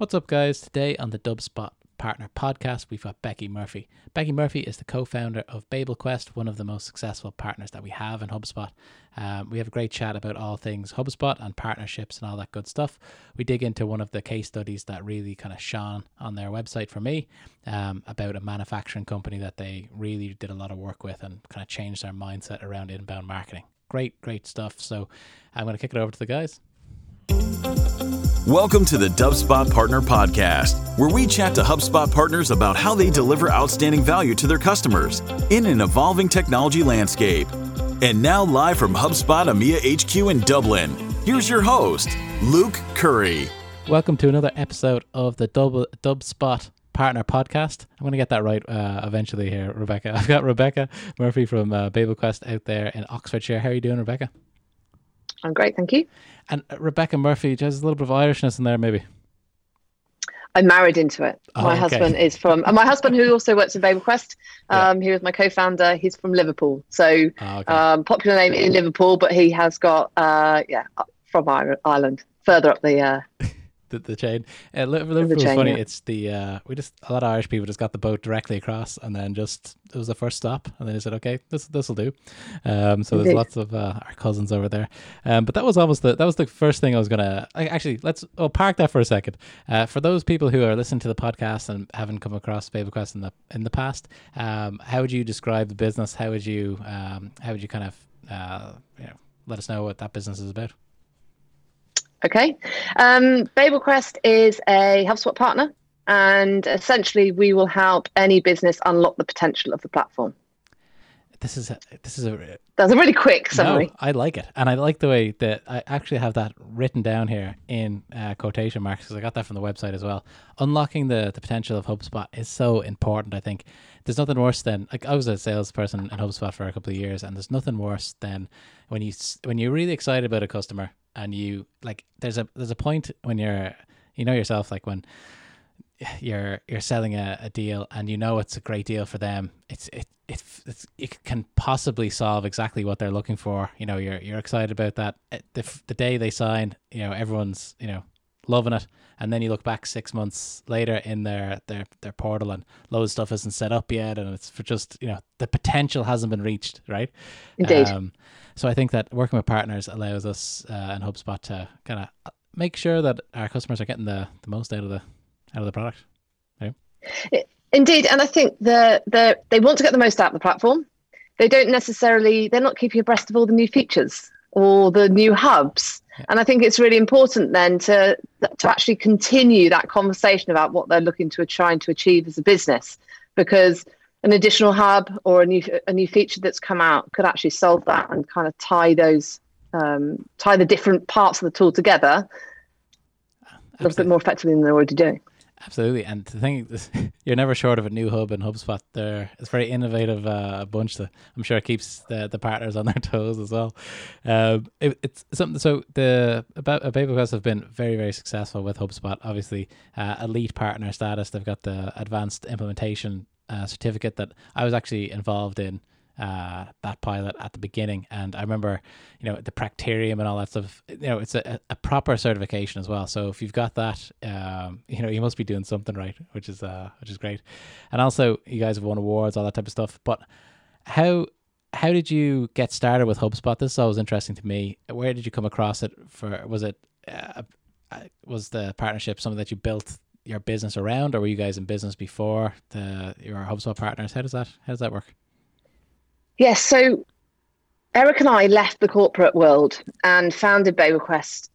What's up, guys? Today on the HubSpot Partner Podcast, we've got Becky Murphy. Becky Murphy is the co-founder of BabelQuest, one of the most successful partners that we have in HubSpot. We have a great chat about all things HubSpot and partnerships and all that good stuff. We dig into one of the case studies that really kind of shone on their website for me about a manufacturing company that they really did a lot of work with and kind of changed their mindset around inbound marketing. Great stuff. So I'm going to kick it over to the guys. Welcome to the HubSpot Partner Podcast, where we chat to HubSpot partners about how they deliver outstanding value to their customers in an evolving technology landscape. And now, live from HubSpot EMEA HQ in Dublin, here's your host, Luke Curry. Welcome to another episode of the HubSpot Partner Podcast. I'm going to get that right eventually here, Rebecca. I've got Rebecca Murphy from BabelQuest out there in Oxfordshire. How are you doing, Rebecca? I'm great, thank you. And Rebecca Murphy, there's a little bit of Irishness in there, maybe. I married into it. Husband is from, and my husband, who also works at BabelQuest, he was my co-founder. He's from Liverpool, so popular name in Liverpool, but he has got from Ireland, further up the. The chain. Liverpool's funny. Yeah. It's the a lot of Irish people just got the boat directly across, and then just it was the first stop, and then they said, "Okay, this'll do." So there's lots of our cousins over there. But that was almost the first thing I was gonna actually I'll park that for a second. For those people who are listening to the podcast and haven't come across BabelQuest in the past, how would you describe the business? How would you kind of let us know what that business is about? Okay. BabelQuest is a HubSpot partner, and essentially we will help any business unlock the potential of the platform. That's a really quick summary. No, I like it. And I like the way that I actually have that written down here in quotation marks, because I got that from the website as well. Unlocking the potential of HubSpot is so important, I think. There's nothing worse than, like, I was a salesperson at HubSpot for a couple of years, and there's nothing worse than when you're really excited about a customer and you, like, there's a point when you're, you know yourself, like when you're selling a deal and you know it's a great deal for them. It can possibly solve exactly what they're looking for. You know, you're excited about that. The day they sign, you know, everyone's, you know, loving it. And then you look back 6 months later in their portal and loads of stuff isn't set up yet. And it's for just, you know, the potential hasn't been reached, right? Indeed. So I think that working with partners allows us and HubSpot to kind of make sure that our customers are getting the most out of the product. Right? Indeed. And I think they want to get the most out of the platform. They don't necessarily, they're not keeping abreast of all the new features or the new hubs. Yeah. And I think it's really important then to actually continue that conversation about what they're looking to trying to achieve as a business, because an additional hub or a new feature that's come out could actually solve that and kind of tie the different parts of the tool together a little bit more effectively than they're already doing. Absolutely. And the thing is, you're never short of a new hub in HubSpot. It's a very innovative bunch that I'm sure keeps the partners on their toes as well. It's something. So BabelQuest have been very, very successful with HubSpot. Obviously, elite partner status. They've got the advanced implementation certificate that I was actually involved in that pilot at the beginning, and I remember, you know, the practicum and all that stuff. You know, it's a proper certification as well, so if you've got that, you know, you must be doing something right, which is great. And also you guys have won awards, all that type of stuff. But how did you get started with HubSpot? This is always interesting to me. Where did you come across it? Was the partnership something that you built your business around, or were you guys in business before your HubSpot partners? How does that work? Yes, so Eric and I left the corporate world and founded BabelQuest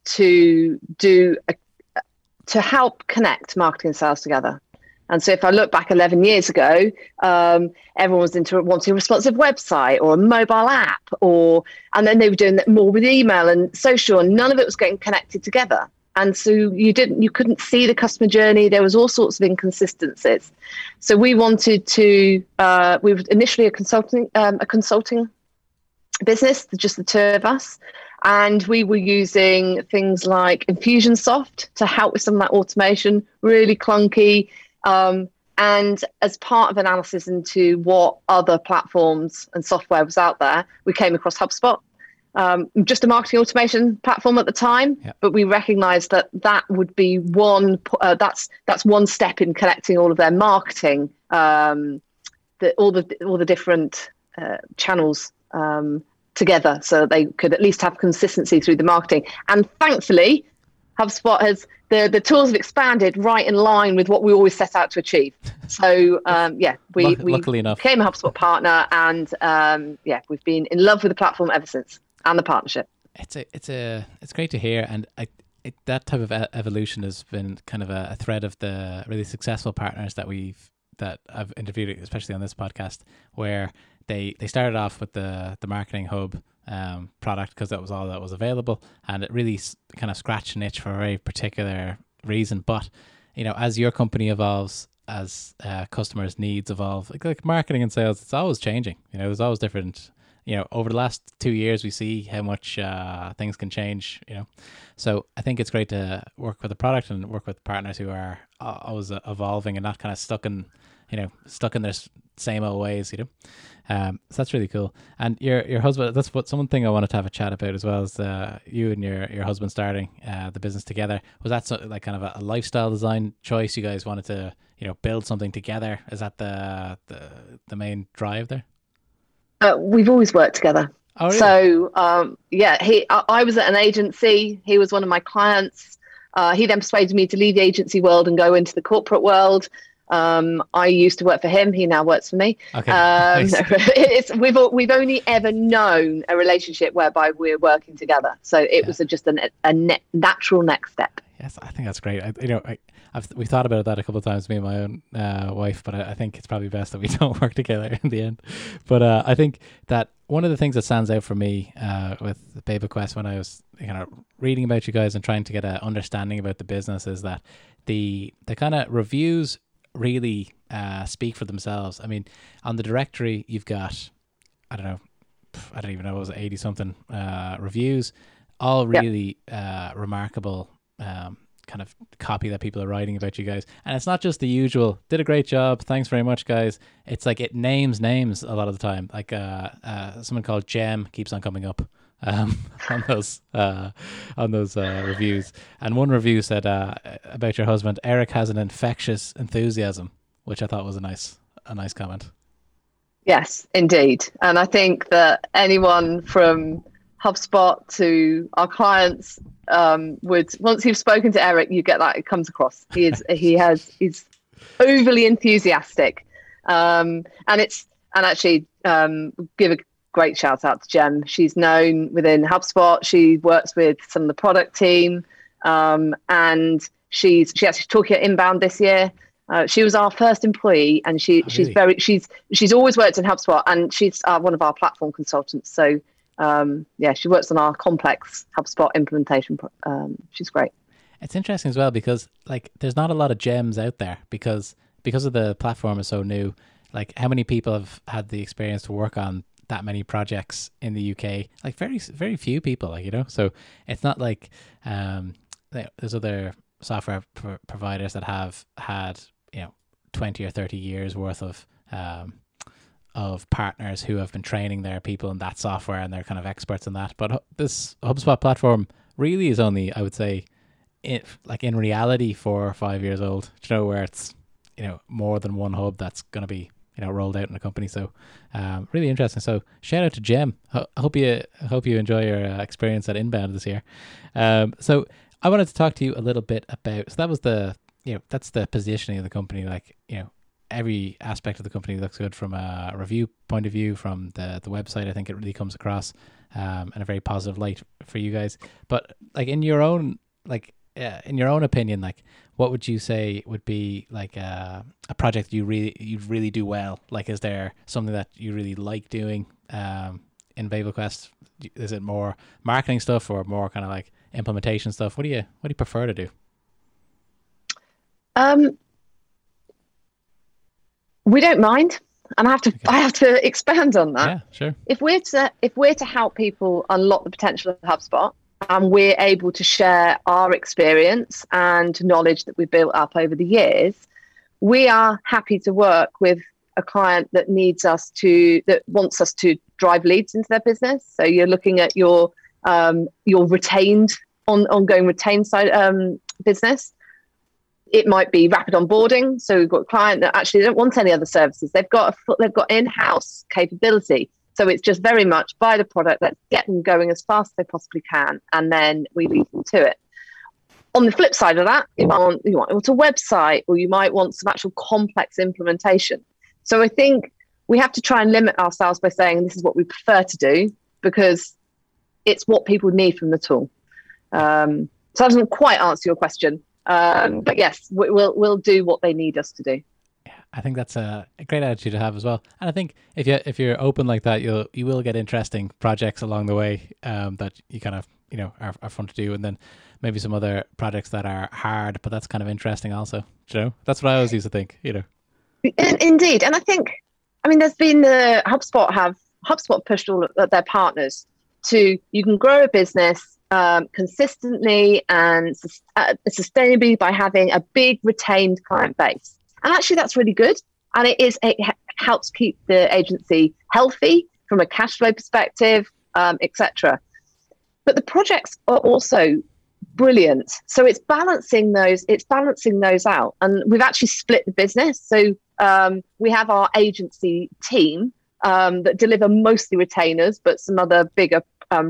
to help connect marketing and sales together. And so if I look back 11 years ago, everyone was wanting a responsive website or a mobile app, and then they were doing that more with email and social, and none of it was getting connected together. And so you couldn't see the customer journey. There was all sorts of inconsistencies. So we wanted to, we were initially a consulting business, just the two of us. And we were using things like Infusionsoft to help with some of that automation, really clunky. And as part of analysis into what other platforms and software was out there, we came across HubSpot. just a marketing automation platform at the time, yep. But we recognized that that would be one, that's one step in collecting all of their marketing, all the different channels together, so that they could at least have consistency through the marketing. And thankfully, HubSpot has, the tools have expanded right in line with what we always set out to achieve. So, we became a HubSpot partner, and we've been in love with the platform ever since, and the partnership. It's great to hear. And that type of evolution has been kind of a thread of the really successful partners that I've interviewed, especially on this podcast, where they started off with the marketing hub product because that was all that was available, and it really kind of scratched an itch for a very particular reason. But as your company evolves, as customers' needs evolve, like marketing and sales, it's always changing. There's always different. Over the last 2 years, we see how much things can change. So I think it's great to work with a product and work with partners who are always evolving and not kind of stuck in their same old ways. So that's really cool. And your husband, that's what someone thing I wanted to have a chat about as well, is you and your husband starting the business together. Was that like kind of a lifestyle design choice? You guys wanted to build something together? Is that the main drive there? We've always worked together. Oh, really? So I was at an agency, he was one of my clients. He then persuaded me to leave the agency world and go into the corporate world. I used to work for him. He now works for me. Okay. Nice. We've only ever known a relationship whereby we're working together. So it was just a natural next step. Yes, I think that's great. We've thought about that a couple of times, me and my own wife, but I think it's probably best that we don't work together in the end. But I think that one of the things that stands out for me with BabelQuest, when I was reading about you guys and trying to get an understanding about the business, is that the kind of reviews really speak for themselves. I mean, on the directory, you've got, I don't even know, it was 80-something reviews, all really remarkable kind of copy that people are writing about you guys. And it's not just the usual "did a great job, thanks very much guys." It's like it names a lot of the time, like someone called Jem keeps on coming up on those reviews. And one review said about your husband, Eric has an infectious enthusiasm, which I thought was a nice comment. Yes, indeed. And I think that anyone from HubSpot to our clients would, once you've spoken to Eric, you get that it comes across. He's overly enthusiastic, and give a great shout out to Jen. She's known within HubSpot. She works with some of the product team, and she actually taught at Inbound this year. She was our first employee, and she's always worked in HubSpot, and she's one of our platform consultants. So. She works on our complex HubSpot implementation. She's great. It's interesting as well because there's not a lot of gems out there because of the platform is so new. Like, how many people have had the experience to work on that many projects in the UK? Like, very, very few people. So it's not like there's other software providers that have had 20 or 30 years worth of partners who have been training their people in that software, and they're kind of experts in that. But this HubSpot platform really is only, I would say, in reality 4 or 5 years old, where it's, more than one hub that's going to be, rolled out in a company. So really interesting. So shout out to Jem. I hope you enjoy your experience at Inbound this year. So I wanted to talk to you a little bit about, so that was that's the positioning of the company, every aspect of the company looks good from a review point of view, from the website. I think it really comes across in a very positive light for you guys. But in your own opinion, what would you say would be a project you really do well? Is there something that you really like doing in BabelQuest? Is it more marketing stuff or more kind of implementation stuff? What do you prefer to do? We don't mind, and I have to expand on that. Yeah, sure. If we're to help people unlock the potential of HubSpot, and we're able to share our experience and knowledge that we've built up over the years, we are happy to work with a client that needs us to, that wants us to drive leads into their business. So you're looking at your retained, ongoing retained side business. It might be rapid onboarding. So we've got a client that actually don't want any other services. They've got in-house capability. So it's just very much buy the product, let's get them going as fast as they possibly can, and then we lead them to it. On the flip side of that, you might want a website, or you might want some actual complex implementation. So I think we have to try and limit ourselves by saying this is what we prefer to do, because it's what people need from the tool. So that doesn't quite answer your question, but yes, we'll do what they need us to do. I think that's a great attitude to have as well. And I think if you're open like that, you will get interesting projects along the way that you kind of, are fun to do. And then maybe some other projects that are hard, but that's kind of interesting also. Do you know? That's what I always used to think, Indeed. And I think, there's been the HubSpot pushed all of their partners to, you can grow a business consistently and sustainably by having a big retained client base. And actually, that's really good. And it helps keep the agency healthy from a cash flow perspective, etc. But the projects are also brilliant. So it's balancing those out. And we've actually split the business. So we have our agency team that deliver mostly retainers, but some other bigger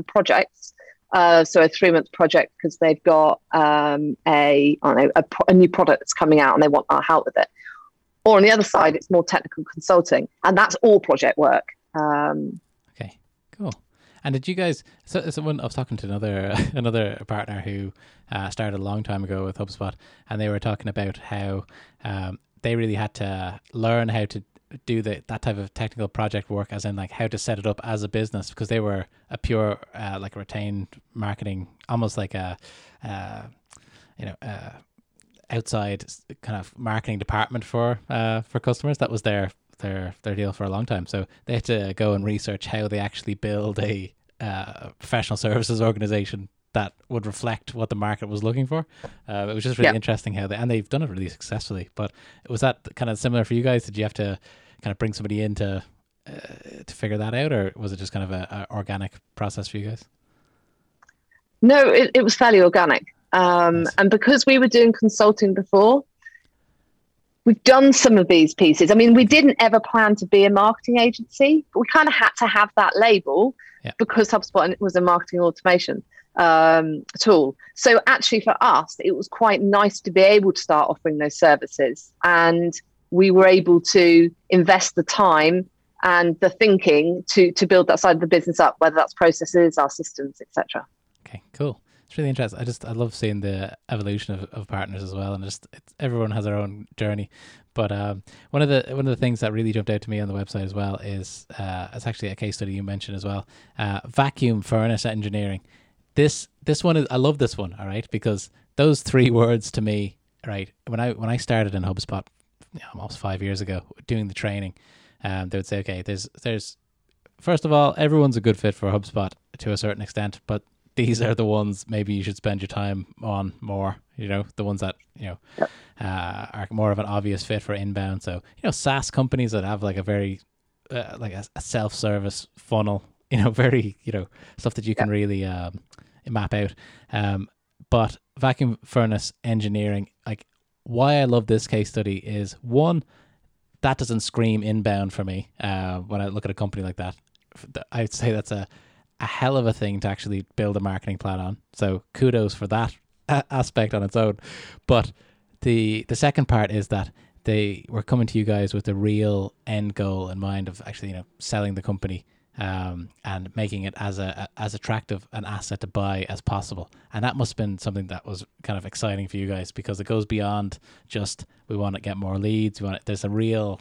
projects. So a 3-month project because they've got a new product that's coming out and they want our help with it. Or on the other side, it's more technical consulting, and that's all project work. Okay, cool. And did you guys? Someone I was talking to another partner who started a long time ago with HubSpot, and they were talking about how they really had to learn how to do that type of technical project work, as in like how to set it up as a business, because they were a pure like retained marketing, almost like a outside kind of marketing department for customers. That was their deal for a long time. So they had to go and research how they actually build a professional services organization that would reflect what the market was looking for. It was just really interesting how they've done it really successfully. But was that kind of similar for you guys? Did you have to kind of bring somebody in to figure that out, or was it just kind of a organic process for you guys? No, it was fairly organic. Nice. And because we were doing consulting before, we've done some of these pieces. We didn't ever plan to be a marketing agency, but we kind of had to have that label because HubSpot was a marketing automation tool. So actually for us, it was quite nice to be able to start offering those services. And we were able to invest the time and the thinking to build that side of the business up, whether that's processes, our systems, etc. Okay, cool. It's really interesting. I love seeing the evolution of partners as well. And everyone has their own journey. But one of the things that really jumped out to me on the website as well is, it's actually a case study you mentioned as well, vacuum furnace engineering. This one is, I love this one, all right, because those 3 words to me, right, when I started in HubSpot almost 5 years ago doing the training, they would say, okay, there's first of all, everyone's a good fit for HubSpot to a certain extent, but these are the ones maybe you should spend your time on more, the ones that, are more of an obvious fit for inbound. So, SaaS companies that have like a very, like a self-service funnel, very, stuff that you can really map out. But vacuum furnace engineering, like why I love this case study is, one, that doesn't scream inbound for me. When I look at a company like that, I'd say that's a hell of a thing to actually build a marketing plan on. So kudos for that aspect on its own. But the second part is that they were coming to you guys with a real end goal in mind of actually, selling the company and making it as attractive an asset to buy as possible. And that must have been something that was kind of exciting for you guys, because it goes beyond just, we want to get more leads. There's a real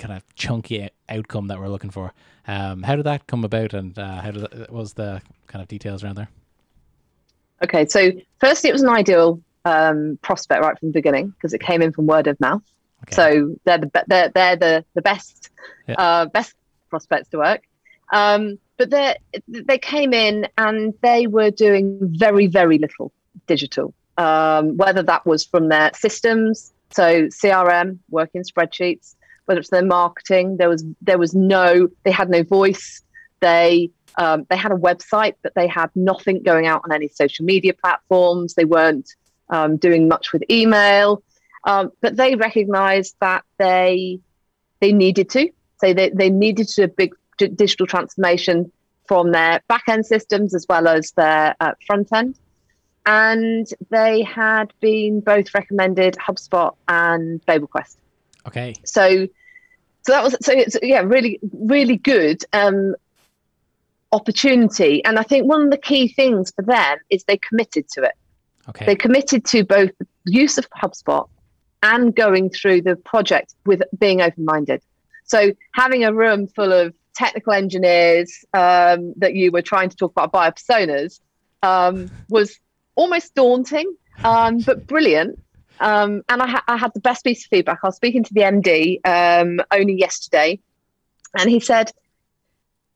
kind of chunky outcome that we're looking for. How did that come about, and what was the kind of details around there? Okay, so firstly, it was an ideal prospect right from the beginning, because it came in from word of mouth. Okay. So they're the best best prospects to work. But they came in and they were doing very, very little digital, whether that was from their systems, so CRM, working spreadsheets, whether it's their marketing. They had no voice. They had a website, but they had nothing going out on any social media platforms. They weren't doing much with email, but they recognised that they needed to. So they needed to do a big digital transformation from their back-end systems as well as their front-end. And they had been both recommended HubSpot and BabelQuest. Okay. So that was, really, really good opportunity. And I think one of the key things for them is they committed to it. Okay. They committed to both the use of HubSpot and going through the project with being open-minded. So having a room full of technical engineers that you were trying to talk about buyer personas was almost daunting, but brilliant. And I had the best piece of feedback. I was speaking to the MD only yesterday, and he said,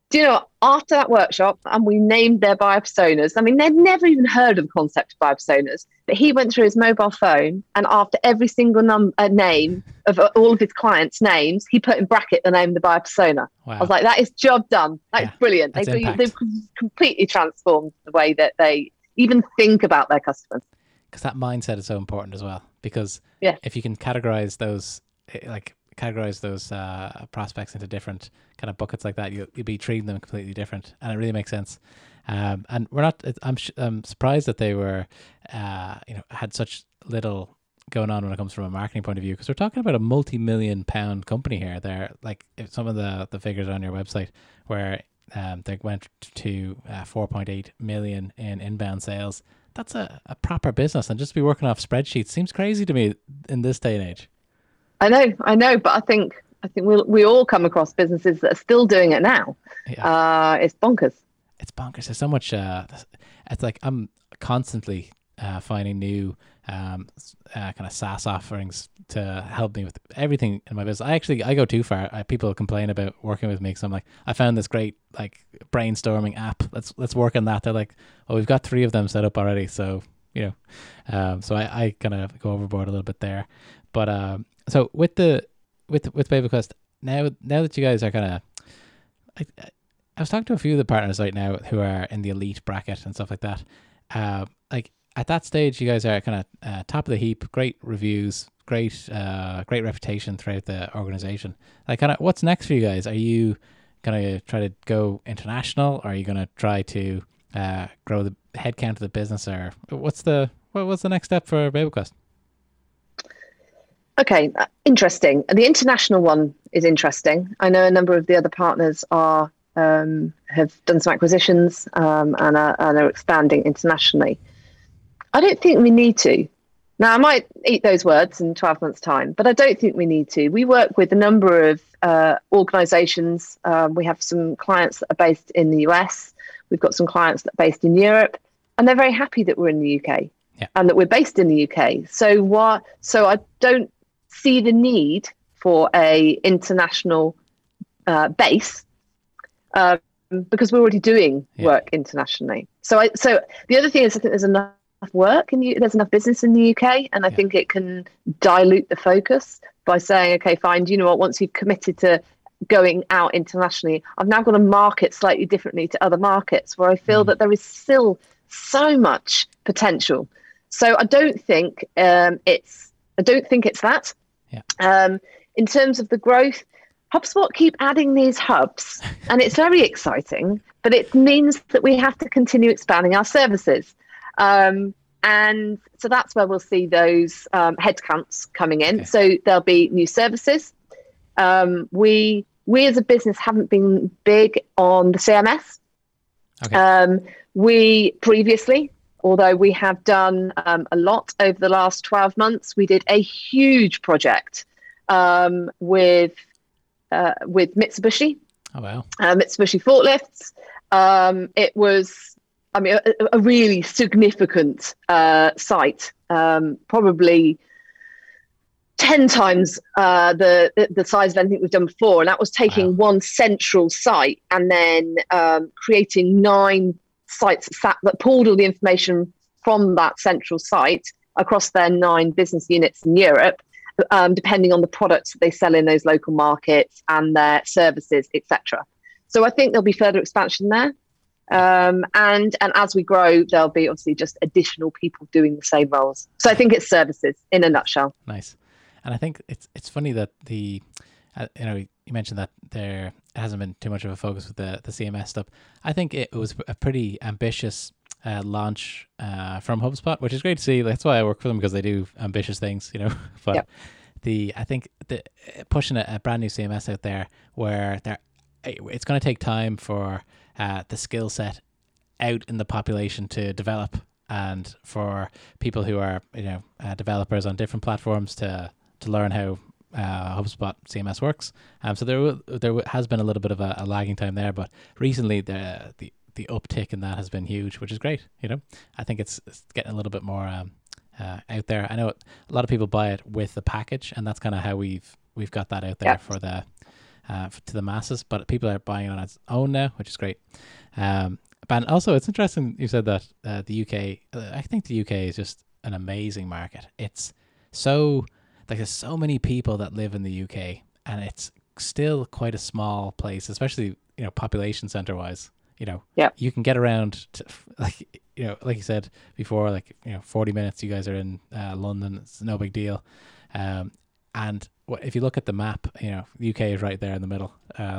do you know, after that workshop, and we named their buyer personas. I mean, they'd never even heard of the concept of buyer personas, but he went through his mobile phone, and after every single name of all of his clients' names, he put in bracket the name of the buyer persona. Wow. I was like, that is job done. That's brilliant. They've completely transformed the way that they even think about their customers. Because that mindset is so important as well, because if you can categorize those prospects into different kind of buckets like that, you'll be treating them completely different, and it really makes sense. And we're not. I'm surprised that they were, had such little going on when it comes from a marketing point of view, because we're talking about a multi-million-pound company here. They're like, if some of the figures on your website where they went to 4.8 million in inbound sales. That's a proper business, and just to be working off spreadsheets seems crazy to me in this day and age. I know, but I think we all come across businesses that are still doing it now. Yeah. It's bonkers. It's bonkers. There's so much. It's like I'm constantly finding new kind of SaaS offerings to help me with everything in my business. I go too far. People complain about working with me because I'm like, I found this great like brainstorming app. Let's work on that. They're like, oh, we've got 3 of them set up already. So so I kind of go overboard a little bit there. But so with BabelQuest now that you guys are kind of, I was talking to a few of the partners right now who are in the elite bracket and stuff like that. At that stage, you guys are kind of top of the heap, great reviews, great reputation throughout the organization. Like, kind of, what's next for you guys? Are you going to try to go international, or are you going to try to grow the headcount of the business, or what's the next step for BabelQuest? Okay, interesting. The international one is interesting. I know a number of the other partners are have done some acquisitions and are expanding internationally. I don't think we need to. Now, I might eat those words in 12 months' time, but I don't think we need to. We work with a number of organisations. We have some clients that are based in the US. We've got some clients that are based in Europe, and they're very happy that we're in the UK and that we're based in the UK. So I don't see the need for a international base because we're already doing work internationally. So the other thing is, I think there's enough work and there's enough business in the UK, and I think it can dilute the focus by saying, okay, fine, you know what, once you've committed to going out internationally, I've now got to market slightly differently to other markets where I feel that there is still so much potential. So I don't think it's that. In terms of the growth, HubSpot keep adding these hubs and it's very exciting, but it means that we have to continue expanding our services. And so that's where we'll see those headcounts coming in. Okay. So there'll be new services. We as a business haven't been big on the CMS. Okay. We previously, although we have done a lot over the last 12 months, we did a huge project with Mitsubishi. Oh wow! Mitsubishi Forklifts. It was. I mean, a really significant site, probably 10 times the size of anything we've done before. And that was taking one central site and then creating 9 sites that pulled all the information from that central site across their 9 business units in Europe. depending on the products that they sell in those local markets and their services, etc. So I think there'll be further expansion there. And as we grow, there'll be obviously just additional people doing the same roles. So I think it's services in a nutshell. Nice. And I think it's funny that you mentioned that there hasn't been too much of a focus with the CMS stuff. I think it was a pretty ambitious launch from HubSpot, which is great to see. That's why I work for them, because they do ambitious things, you know. But yep. I think pushing a brand new CMS out there where it's going to take time for the skill set out in the population to develop, and for people who are developers on different platforms to learn how HubSpot CMS works. So there has been a little bit of a lagging time there, but recently the uptick in that has been huge, which is great. You know, I think it's getting a little bit more out there. I know a lot of people buy it with the package, and that's kind of how we've got that out there for the to the masses. But people are buying it on its own now, which is great. But also, it's interesting you said that the UK. I think the UK is just an amazing market. It's so there's so many people that live in the UK, and it's still quite a small place, especially population center wise. You can get around to, like you said before, 40 minutes, you guys are in London. It's no big deal. And if you look at the map, the UK is right there in the middle.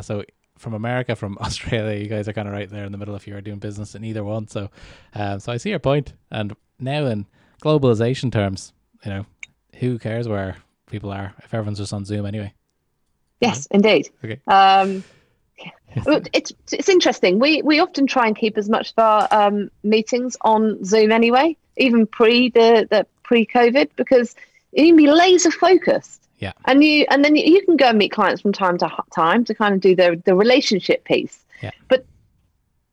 So from America, from Australia, you guys are kind of right there in the middle if you are doing business in either one. So, so I see your point. And now in globalization terms, who cares where people are if everyone's just on Zoom anyway? Yes, indeed. Okay. It's interesting. We often try and keep as much of our meetings on Zoom anyway, even pre-COVID, because you can be laser focused. Yeah. And then you can go and meet clients from time to kind of do the relationship piece. Yeah. But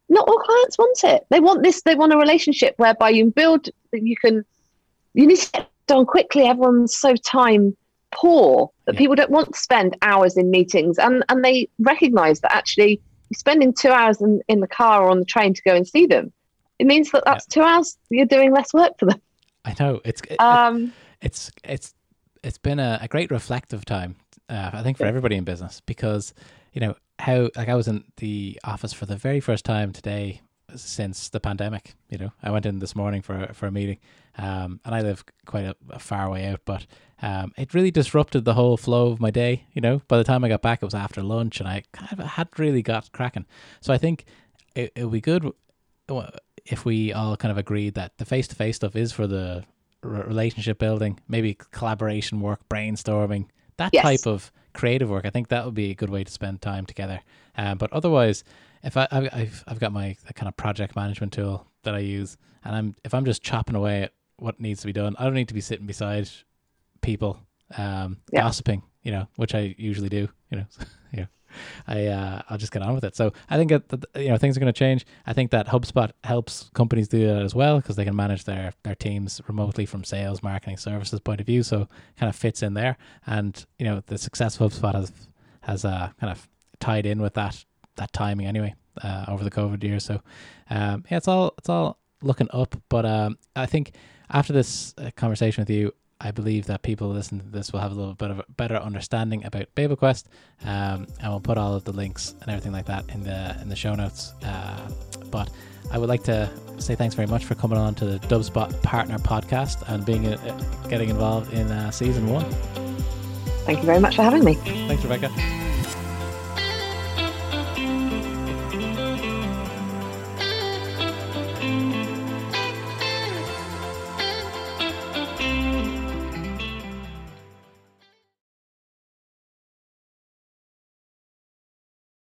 not all clients want it. They want this. They want a relationship whereby you build. You need to get done quickly. Everyone's so time poor that people don't want to spend hours in meetings, and they recognize that actually spending 2 hours in the car or on the train to go and see them, it means that that's 2 hours you're doing less work for them. I know it's been a great reflective time I think for everybody in business, because how I was in the office for the very first time today since the pandemic. I went in this morning for a meeting, and I live quite a far way out, but it really disrupted the whole flow of my day. By the time I got back, it was after lunch, and I kind of hadn't really got cracking. So I think it would be good if we all kind of agreed that the face-to-face stuff is for the relationship building, maybe collaboration work, brainstorming, that type of creative work. I think that would be a good way to spend time together. But otherwise, if I've got my kind of project management tool that I use, and if I'm just chopping away at what needs to be done, I don't need to be sitting beside people gossiping, which I usually do. I'll just get on with it. So I think that things are going to change. I think that HubSpot helps companies do that as well, because they can manage their teams remotely from sales, marketing, services point of view. So it kind of fits in there, and the success of HubSpot has kind of tied in with that timing anyway over the COVID year. So it's all looking up. But I think after this conversation with you, I believe that people listening to this will have a little bit of a better understanding about BabelQuest, and we'll put all of the links and everything like that in the show notes. But I would like to say thanks very much for coming on to the Dubspot Partner Podcast and getting involved in season 1. Thank you very much for having me. Thanks, Rebecca.